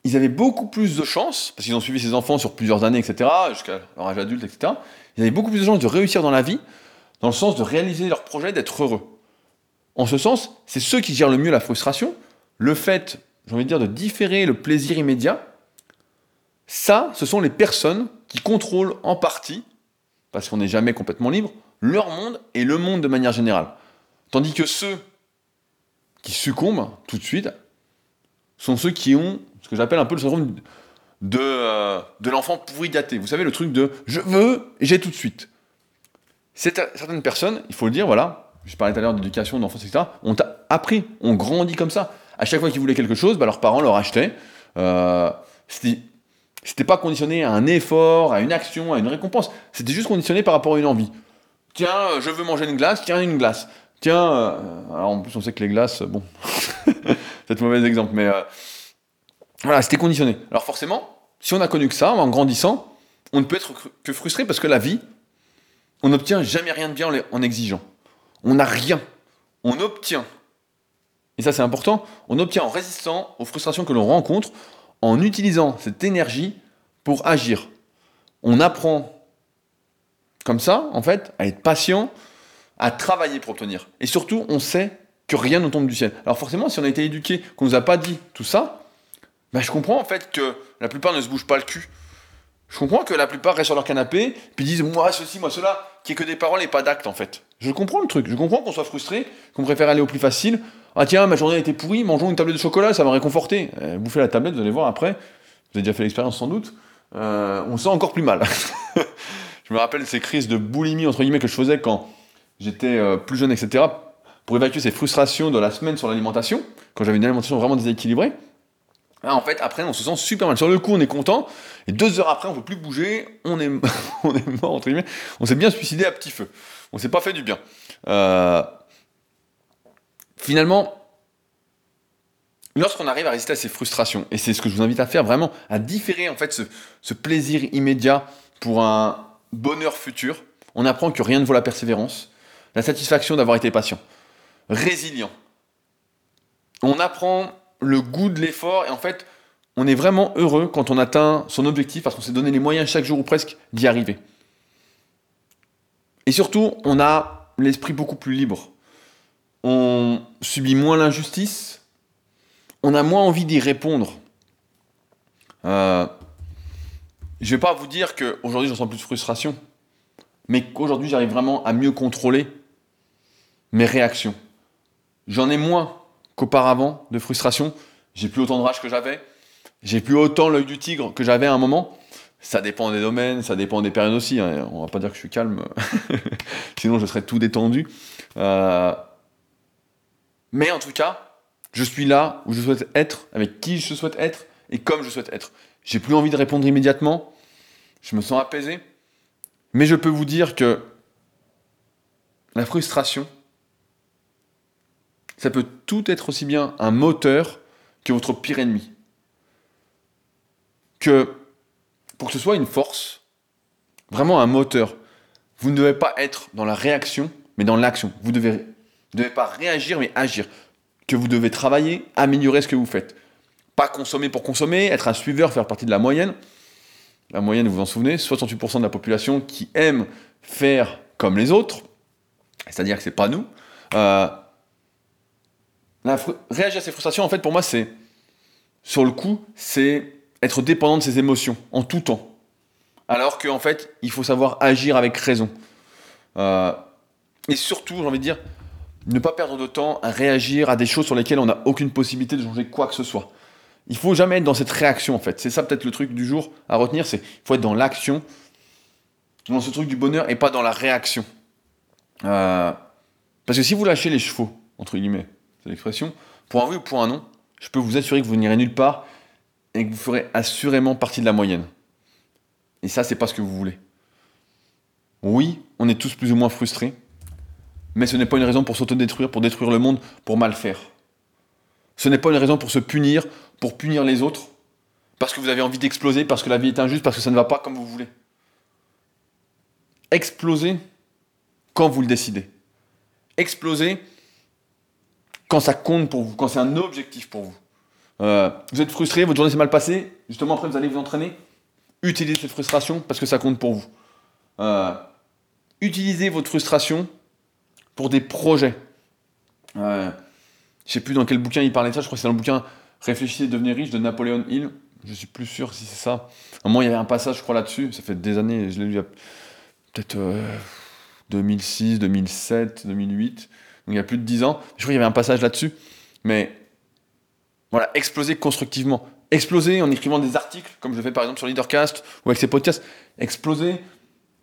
ils avaient beaucoup plus de chances, parce qu'ils ont suivi ces enfants sur plusieurs années, et cetera, jusqu'à leur âge adulte, et cetera. Ils avaient beaucoup plus de chances de réussir dans la vie, dans le sens de réaliser leur projet, d'être heureux. En ce sens, c'est ceux qui gèrent le mieux la frustration. Le fait, j'ai envie de dire, de différer le plaisir immédiat, ça, ce sont les personnes qui contrôlent en partie, parce qu'on n'est jamais complètement libre, leur monde et le monde de manière générale. Tandis que ceux qui succombent tout de suite sont ceux qui ont ce que j'appelle un peu le syndrome de, euh, de l'enfant pourri gâté. Vous savez, le truc de « je veux, j'ai tout de suite ». Certaines personnes, il faut le dire, voilà, je parlais tout à l'heure d'éducation, d'enfance, et cetera, ont appris, ont grandi comme ça. À chaque fois qu'ils voulaient quelque chose, bah, leurs parents leur achetaient. Euh, c'était, c'était pas conditionné à un effort, à une action, à une récompense. C'était juste conditionné par rapport à une envie. Tiens, je veux manger une glace, tiens, une glace. Tiens, euh, alors en plus on sait que les glaces, bon, c'est un mauvais exemple, mais euh, voilà, c'était conditionné. Alors forcément, si on a connu que ça, en grandissant, on ne peut être que frustré parce que la vie, on n'obtient jamais rien de bien en exigeant. On n'a rien. On obtient. Et ça, c'est important. On obtient en résistant aux frustrations que l'on rencontre, en utilisant cette énergie pour agir. On apprend comme ça, en fait, à être patient, à travailler pour obtenir. Et surtout, on sait que rien ne tombe du ciel. Alors forcément, si on a été éduqué, qu'on ne nous a pas dit tout ça, ben je comprends en fait que la plupart ne se bougent pas le cul. Je comprends que la plupart restent sur leur canapé, puis disent « moi ceci, moi cela », qu'il n'y ait que des paroles et pas d'actes en fait. Je comprends le truc, je comprends qu'on soit frustré, qu'on préfère aller au plus facile. « Ah tiens, ma journée a été pourrie, mangeons une tablette de chocolat, ça va réconforter. » Bouffez la tablette, vous allez voir après, vous avez déjà fait l'expérience sans doute, euh, on sent encore plus mal. Je me rappelle ces crises de boulimie, entre guillemets, que je faisais quand j'étais euh, plus jeune, et cetera, pour évacuer ces frustrations de la semaine sur l'alimentation, quand j'avais une alimentation vraiment déséquilibrée. Ah, en fait, après, on se sent super mal. Sur le coup, on est content, et deux heures après, on ne peut plus bouger, on est, on est mort, entre guillemets. On s'est bien suicidé à petit feu. On ne s'est pas fait du bien. Euh... Finalement, lorsqu'on arrive à résister à ces frustrations, et c'est ce que je vous invite à faire, vraiment, à différer en fait ce, ce plaisir immédiat pour un bonheur futur, on apprend que rien ne vaut la persévérance, la satisfaction d'avoir été patient, résilient. On apprend le goût de l'effort, et en fait, on est vraiment heureux quand on atteint son objectif, parce qu'on s'est donné les moyens chaque jour ou presque d'y arriver. Et surtout, on a l'esprit beaucoup plus libre. On subit moins l'injustice, on a moins envie d'y répondre. Euh, je ne vais pas vous dire qu'aujourd'hui, j'en sens plus de frustration, mais qu'aujourd'hui, j'arrive vraiment à mieux contrôler mes réactions. J'en ai moins qu'auparavant de frustration, j'ai plus autant de rage que j'avais, j'ai plus autant l'œil du tigre que j'avais à un moment. Ça dépend des domaines, ça dépend des périodes aussi, hein. On va pas dire que je suis calme, sinon je serais tout détendu. Euh... Mais en tout cas, je suis là où je souhaite être, avec qui je souhaite être et comme je souhaite être. J'ai plus envie de répondre immédiatement, je me sens apaisé, mais je peux vous dire que la frustration, ça peut tout être aussi bien un moteur que votre pire ennemi. Que pour que ce soit une force, vraiment un moteur, vous ne devez pas être dans la réaction, mais dans l'action. Vous ne devez, vous devez pas réagir, mais agir. Que vous devez travailler, améliorer ce que vous faites. Pas consommer pour consommer, être un suiveur, faire partie de la moyenne. La moyenne, vous vous en souvenez, soixante-huit pour cent de la population qui aime faire comme les autres, c'est-à-dire que ce n'est pas nous. Euh, La fru- réagir à ces frustrations, en fait, pour moi, c'est, sur le coup, c'est être dépendant de ses émotions, en tout temps. Alors qu'en fait, il faut savoir agir avec raison. Euh, et surtout, j'ai envie de dire, ne pas perdre de temps à réagir à des choses sur lesquelles on n'a aucune possibilité de changer quoi que ce soit. Il ne faut jamais être dans cette réaction, en fait. C'est ça, peut-être, le truc du jour à retenir, c'est qu'il faut être dans l'action, dans ce truc du bonheur, et pas dans la réaction. Euh, parce que si vous lâchez les chevaux, entre guillemets, c'est l'expression, pour un oui ou pour un non, je peux vous assurer que vous n'irez nulle part et que vous ferez assurément partie de la moyenne. Et ça, c'est pas ce que vous voulez. Oui, on est tous plus ou moins frustrés, mais ce n'est pas une raison pour s'autodétruire, pour détruire le monde, pour mal faire. Ce n'est pas une raison pour se punir, pour punir les autres, parce que vous avez envie d'exploser, parce que la vie est injuste, parce que ça ne va pas comme vous voulez. Explosez quand vous le décidez. Explosez quand ça compte pour vous, quand c'est un objectif pour vous. Euh, vous êtes frustré, votre journée s'est mal passée, justement après vous allez vous entraîner, utilisez cette frustration parce que ça compte pour vous. Euh, utilisez votre frustration pour des projets. Euh, je ne sais plus dans quel bouquin il parlait de ça, je crois que c'est dans le bouquin « Réfléchissez et devenez riche » de Napoléon Hill, je ne suis plus sûr si c'est ça. À un moment, il y avait un passage, je crois, là-dessus, ça fait des années, je l'ai lu il y a peut-être euh, deux mille six, deux mille sept, deux mille huit... Donc, il y a plus de dix ans, je crois qu'il y avait un passage là-dessus, mais Voilà, exploser constructivement. Exploser en écrivant des articles, comme je le fais par exemple sur LeaderCast ou avec ces podcasts. Exploser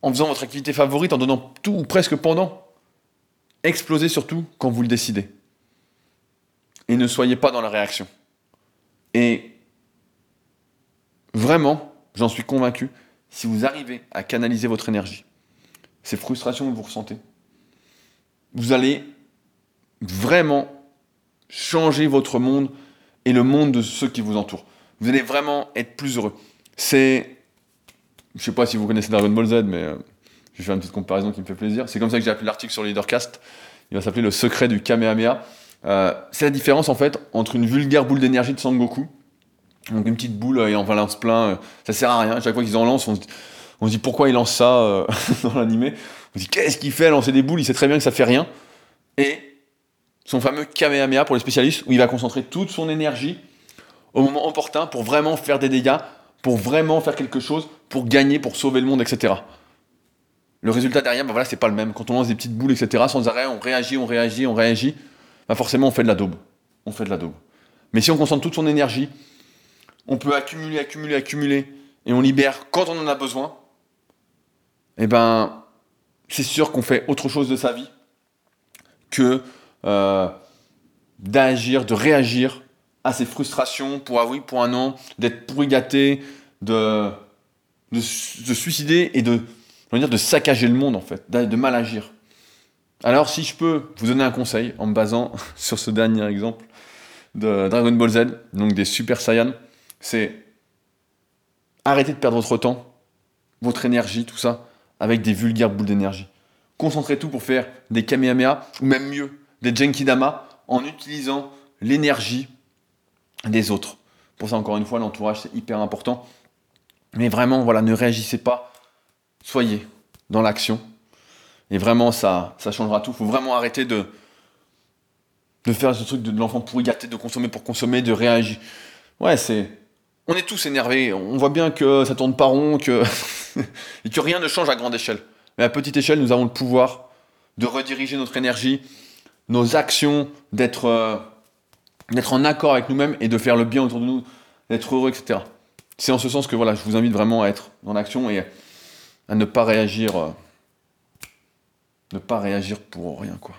en faisant votre activité favorite, en donnant tout ou presque pendant. Explosez surtout quand vous le décidez. Et ne soyez pas dans la réaction. Et vraiment, j'en suis convaincu, si vous arrivez à canaliser votre énergie, ces frustrations que vous ressentez, vous allez vraiment changer votre monde et le monde de ceux qui vous entourent. Vous allez vraiment être plus heureux. C'est... Je sais pas si vous connaissez Dragon Ball Z, mais... Je fais une petite comparaison qui me fait plaisir. C'est comme ça que j'ai appelé l'article sur LeaderCast. Il va s'appeler « Le secret du Kamehameha euh, ». C'est la différence, en fait, entre une vulgaire boule d'énergie de Sangoku, donc une petite boule, euh, et on va lancer plein, euh, ça sert à rien. Chaque fois qu'ils en lancent, on se dit, on se dit pourquoi il lance ça euh, dans l'animé. On se dit « Qu'est-ce qu'il fait à lancer des boules ? Il sait très bien que ça fait rien. » Et son fameux Kamehameha, pour les spécialistes, où il va concentrer toute son énergie au moment opportun pour vraiment faire des dégâts, pour vraiment faire quelque chose, pour gagner, pour sauver le monde, et cetera. Le résultat derrière, ben voilà, c'est pas le même. Quand on lance des petites boules, et cetera, sans arrêt, on réagit, on réagit, on réagit, ben forcément, on fait de la daube. On fait de la daube. Mais si on concentre toute son énergie, on peut accumuler, accumuler, accumuler, et on libère quand on en a besoin, et ben, c'est sûr qu'on fait autre chose de sa vie que euh, d'agir, de réagir à ses frustrations pour avouer pour un an, d'être pourri gâté, de, de, de suicider et de... Je veux dire de saccager le monde en fait, de mal agir. Alors si je peux vous donner un conseil en me basant sur ce dernier exemple de Dragon Ball Z, donc des Super Saiyans, c'est arrêtez de perdre votre temps, votre énergie, tout ça, avec des vulgaires boules d'énergie. Concentrez tout pour faire des Kamehameha, ou même mieux, des Genkidama, en utilisant l'énergie des autres. Pour ça, encore une fois, l'entourage, c'est hyper important. Mais vraiment, voilà, ne réagissez pas. Soyez dans l'action. Et vraiment, ça, ça changera tout. Il faut vraiment arrêter de, de faire ce truc de, de l'enfant pourri gâté, de consommer pour consommer, de réagir. Ouais, c'est... On est tous énervés. On voit bien que ça tourne pas rond, que... et que rien ne change à grande échelle. Mais à petite échelle, nous avons le pouvoir de rediriger notre énergie, nos actions, d'être, euh, d'être en accord avec nous-mêmes et de faire le bien autour de nous, d'être heureux, et cetera. C'est en ce sens que voilà, je vous invite vraiment à être dans l'action et... à ne pas réagir euh, ne pas réagir pour rien quoi.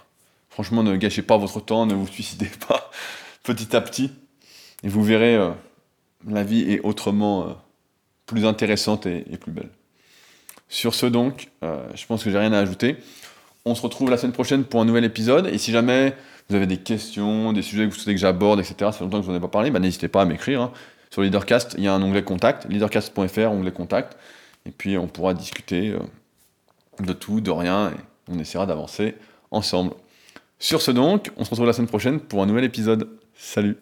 Franchement, ne gâchez pas votre temps, ne vous suicidez pas petit à petit et vous verrez euh, la vie est autrement euh, plus intéressante et, et plus belle. Sur ce donc, euh, je pense que j'ai rien à ajouter. On se retrouve la semaine prochaine pour un nouvel épisode et si jamais vous avez des questions, des sujets que vous souhaitez que j'aborde, et cetera. Ça fait longtemps que je vous en ai pas parlé, bah, n'hésitez pas à m'écrire. Hein. Sur LeaderCast, il y a un onglet contact, leadercast point f r, onglet contact. Et puis on pourra discuter de tout, de rien, et on essaiera d'avancer ensemble. Sur ce donc, on se retrouve la semaine prochaine pour un nouvel épisode. Salut!